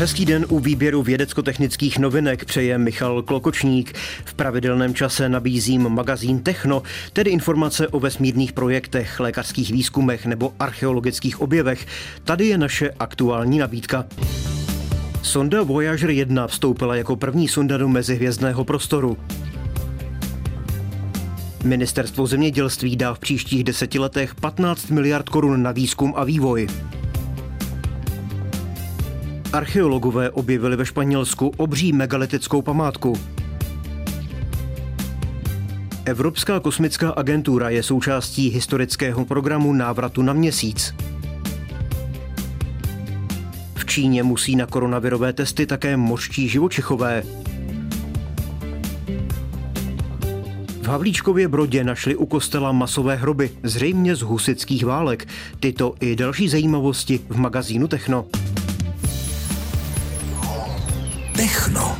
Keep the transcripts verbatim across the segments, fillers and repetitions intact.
Hezký den u výběru vědecko-technických novinek přeje Michal Klokočník. V pravidelném čase nabízím magazín Techno, tedy informace o vesmírných projektech, lékařských výzkumech nebo archeologických objevech. Tady je naše aktuální nabídka. Sonda Voyager jedna vstoupila jako první sonda do mezihvězdného prostoru. Ministerstvo zemědělství dá v příštích deseti letech patnáct miliard korun na výzkum a vývoj. Archeologové objevili ve Španělsku obří megalitickou památku. Evropská kosmická agentura je součástí historického programu návratu na Měsíc. V Číně musí na koronavirové testy také mořští živočichové. V Havlíčkově Brodě našli u kostela masové hroby, zřejmě z husitských válek. Tyto i další zajímavosti v magazínu Techno. Techno.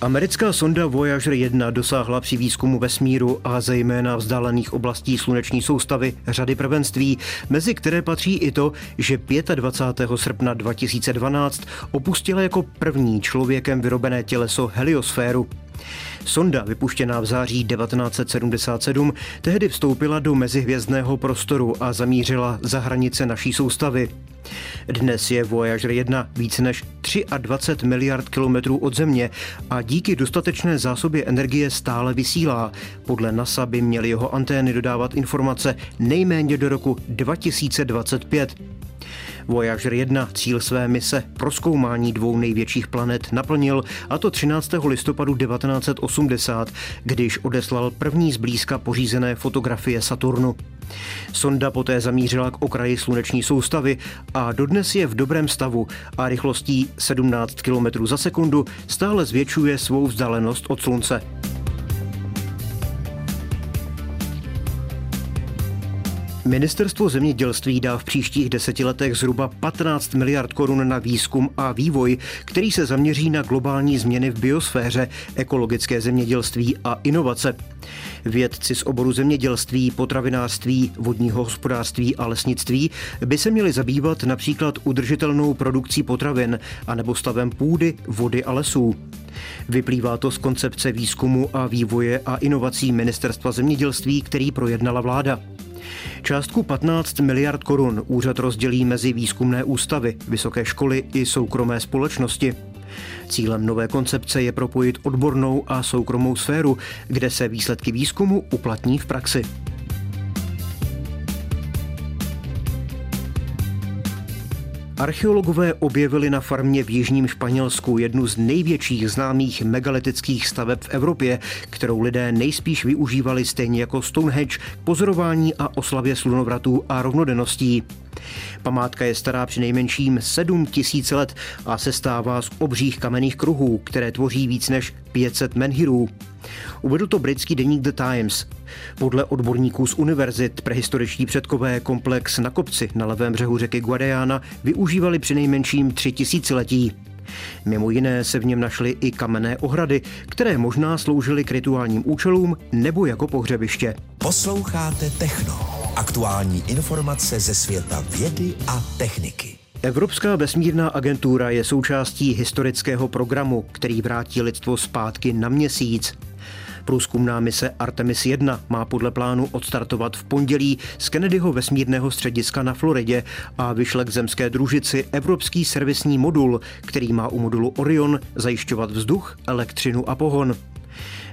Americká sonda Voyager jedna dosáhla při výzkumu vesmíru a zejména vzdálených oblastí sluneční soustavy řady prvenství, mezi které patří i to, že dvacátého pátého srpna dva tisíce dvanáct opustila jako první člověkem vyrobené těleso heliosféru. Sonda, vypuštěná v září devatenáct set sedmdesát sedm, tehdy vstoupila do mezihvězdného prostoru a zamířila za hranice naší soustavy. Dnes je Voyager jedna více než dvacet tři miliard kilometrů od Země a díky dostatečné zásobě energie stále vysílá. Podle NASA by měly jeho antény dodávat informace nejméně do roku dva tisíce dvacet pět. Voyager jedna cíl své mise prozkoumání dvou největších planet naplnil, a to třináctého listopadu devatenáct set osmdesát, když odeslal první zblízka pořízené fotografie Saturnu. Sonda poté zamířila k okraji sluneční soustavy a dodnes je v dobrém stavu a rychlostí sedmnáct kilometrů za sekundu stále zvětšuje svou vzdálenost od Slunce. Ministerstvo zemědělství dá v příštích deseti letech zhruba patnáct miliard korun na výzkum a vývoj, který se zaměří na globální změny v biosféře, ekologické zemědělství a inovace. Vědci z oboru zemědělství, potravinářství, vodního hospodářství a lesnictví by se měli zabývat například udržitelnou produkcí potravin anebo stavem půdy, vody a lesů. Vyplývá to z koncepce výzkumu a vývoje a inovací Ministerstva zemědělství, který projednala vláda. Částku patnáct miliard korun úřad rozdělí mezi výzkumné ústavy, vysoké školy i soukromé společnosti. Cílem nové koncepce je propojit odbornou a soukromou sféru, kde se výsledky výzkumu uplatní v praxi. Archeologové objevili na farmě v jižním Španělsku jednu z největších známých megalitických staveb v Evropě, kterou lidé nejspíš využívali stejně jako Stonehenge k pozorování a oslavě slunovratů a rovnodenností. Památka je stará přinejmenším sedm tisíc let a sestává z obřích kamenných kruhů, které tvoří víc než pět set menhirů. Uvedl to britský deník The Times. Podle odborníků z univerzit prehistoričtí předkové komplex na kopci na levém břehu řeky Guadiana využívali přinejmenším tři tisíciletí. Mimo jiné se v něm našly i kamenné ohrady, které možná sloužily k rituálním účelům nebo jako pohřebiště. Posloucháte Techno. Aktuální informace ze světa vědy a techniky. Evropská vesmírná agentura je součástí historického programu, který vrátí lidstvo zpátky na Měsíc. Průzkumná mise Artemis jedna má podle plánu odstartovat v pondělí z Kennedyho vesmírného střediska na Floridě a vyšle k zemské družici evropský servisní modul, který má u modulu Orion zajišťovat vzduch, elektřinu a pohon.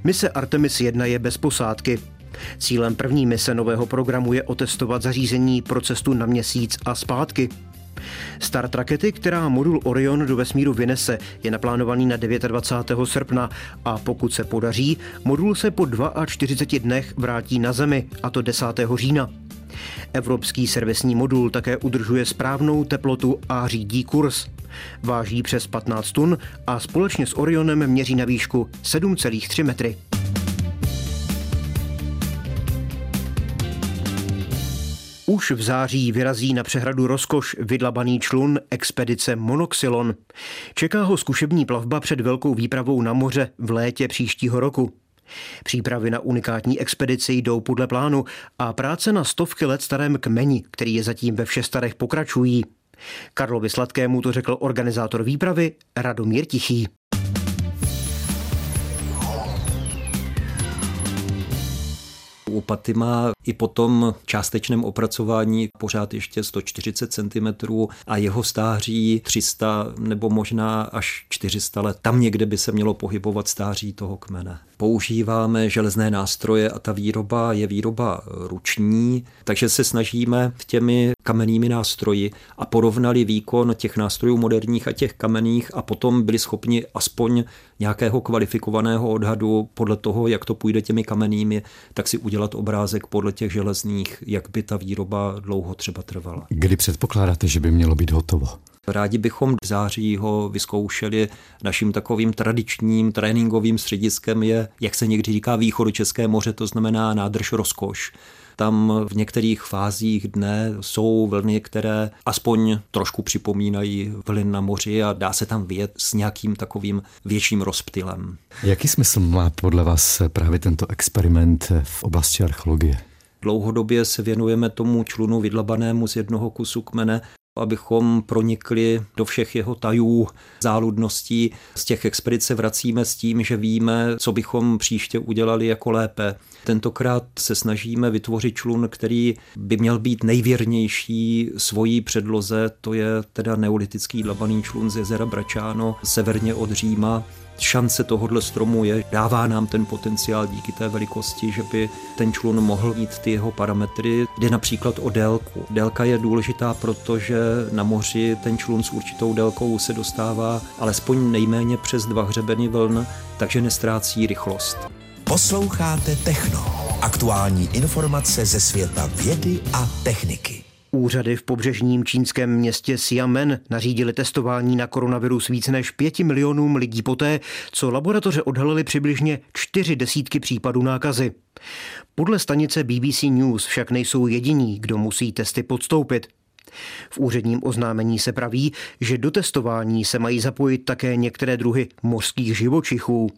Mise Artemis jedna je bez posádky. Cílem první mise nového programu je otestovat zařízení pro cestu na Měsíc a zpátky. Start rakety, která modul Orion do vesmíru vynese, je naplánovaný na dvacátého devátého srpna a pokud se podaří, modul se po čtyřiceti dvou dnech vrátí na Zemi, a to desátého října. Evropský servisní modul také udržuje správnou teplotu a řídí kurz. Váží přes patnáct tun a společně s Orionem měří na výšku sedm celá tři metry. Už v září vyrazí na přehradu Rozkoš vydlabaný člun expedice Monoxylon. Čeká ho zkušební plavba před velkou výpravou na moře v létě příštího roku. Přípravy na unikátní expedici jdou podle plánu a práce na stovky let starém kmeni, který je zatím ve Všestarech, pokračují. Karlovi Sladkému to řekl organizátor výpravy Radomír Tichý. U paty má i po tom částečném opracování pořád ještě sto čtyřicet centimetrů a jeho stáří tři sta nebo možná až čtyři sta let. Tam někde by se mělo pohybovat stáří toho kmene. Používáme železné nástroje a ta výroba je výroba ruční, takže se snažíme těmi kamennými nástroji a porovnali výkon těch nástrojů moderních a těch kamenných a potom byli schopni aspoň nějakého kvalifikovaného odhadu podle toho, jak to půjde těmi kamennými, tak si udělat obrázek podle těch železných, jak by ta výroba dlouho třeba trvala. Kdy předpokládáte, že by mělo být hotovo? Rádi bychom v září ho vyzkoušeli. Naším takovým tradičním tréninkovým střediskem je, jak se někdy říká, východočeské moře, to znamená nádrž Rozkoš. Tam v některých fázích dne jsou vlny, které aspoň trošku připomínají vlny na moři a dá se tam vyjet s nějakým takovým větším rozptylem. Jaký smysl má podle vás právě tento experiment v oblasti archeologie? Dlouhodobě se věnujeme tomu člunu vydlabanému z jednoho kusu kmene, abychom pronikli do všech jeho tajů, záludností. Z těch expedic se vracíme s tím, že víme, co bychom příště udělali jako lépe. Tentokrát se snažíme vytvořit člun, který by měl být nejvěrnější svojí předloze, to je teda neolitický dlabaný člun z jezera Bračáno, severně od Říma. Šance tohohle stromu je, dává nám ten potenciál díky té velikosti, že by ten člun mohl mít ty jeho parametry. Jde například o délku. Délka je důležitá, protože na moři ten člun s určitou délkou se dostává alespoň nejméně přes dva hřebeny vln, takže neztrácí rychlost. Posloucháte Techno. Aktuální informace ze světa vědy a techniky. Úřady v pobřežním čínském městě Siamen nařídili testování na koronavirus víc než pěti milionům lidí poté, co laboratoře odhalily přibližně čtyři desítky případů nákazy. Podle stanice B B C News však nejsou jediní, kdo musí testy podstoupit. V úředním oznámení se praví, že do testování se mají zapojit také některé druhy mořských živočichů.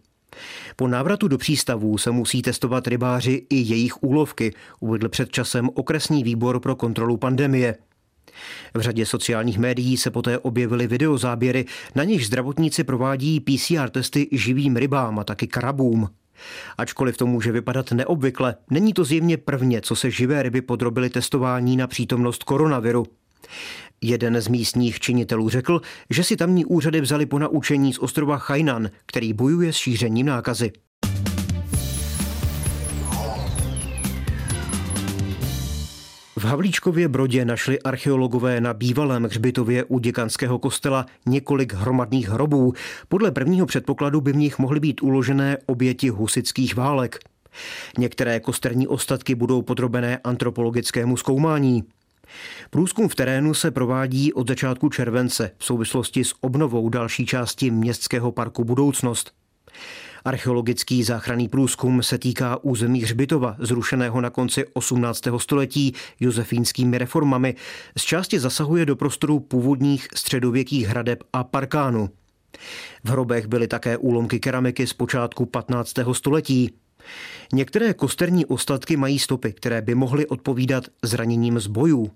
Po návratu do přístavů se musí testovat rybáři i jejich úlovky, uvedl před časem okresní výbor pro kontrolu pandemie. V řadě sociálních médií se poté objevily videozáběry, na nichž zdravotníci provádí P C R testy živým rybám a taky krabům. Ačkoliv to může vypadat neobvykle, není to zjevně prvně, co se živé ryby podrobily testování na přítomnost koronaviru. Jeden z místních činitelů řekl, že si tamní úřady vzali ponaučení z ostrova Chajnan, který bojuje s šířením nákazy. V Havlíčkově Brodě našli archeologové na bývalém hřbitově u děkanského kostela několik hromadných hrobů. Podle prvního předpokladu by v nich mohly být uložené oběti husitských válek. Některé kosterní ostatky budou podrobené antropologickému zkoumání. Průzkum v terénu se provádí od začátku července v souvislosti s obnovou další části městského parku Budoucnost. Archeologický záchranný průzkum se týká území hřbitova, zrušeného na konci osmnáctého století josefínskými reformami, zčásti zasahuje do prostoru původních středověkých hradeb a parkánu. V hrobech byly také úlomky keramiky z počátku patnáctého století. Některé kosterní ostatky mají stopy, které by mohly odpovídat zraněním z bojů.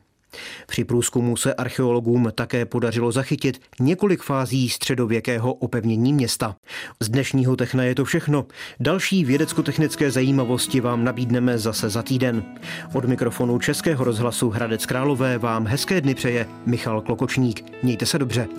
Při průzkumu se archeologům také podařilo zachytit několik fází středověkého opevnění města. Z dnešního Techna je to všechno. Další vědecko-technické zajímavosti vám nabídneme zase za týden. Od mikrofonu Českého rozhlasu Hradec Králové vám hezké dny přeje Michal Klokočník. Mějte se dobře.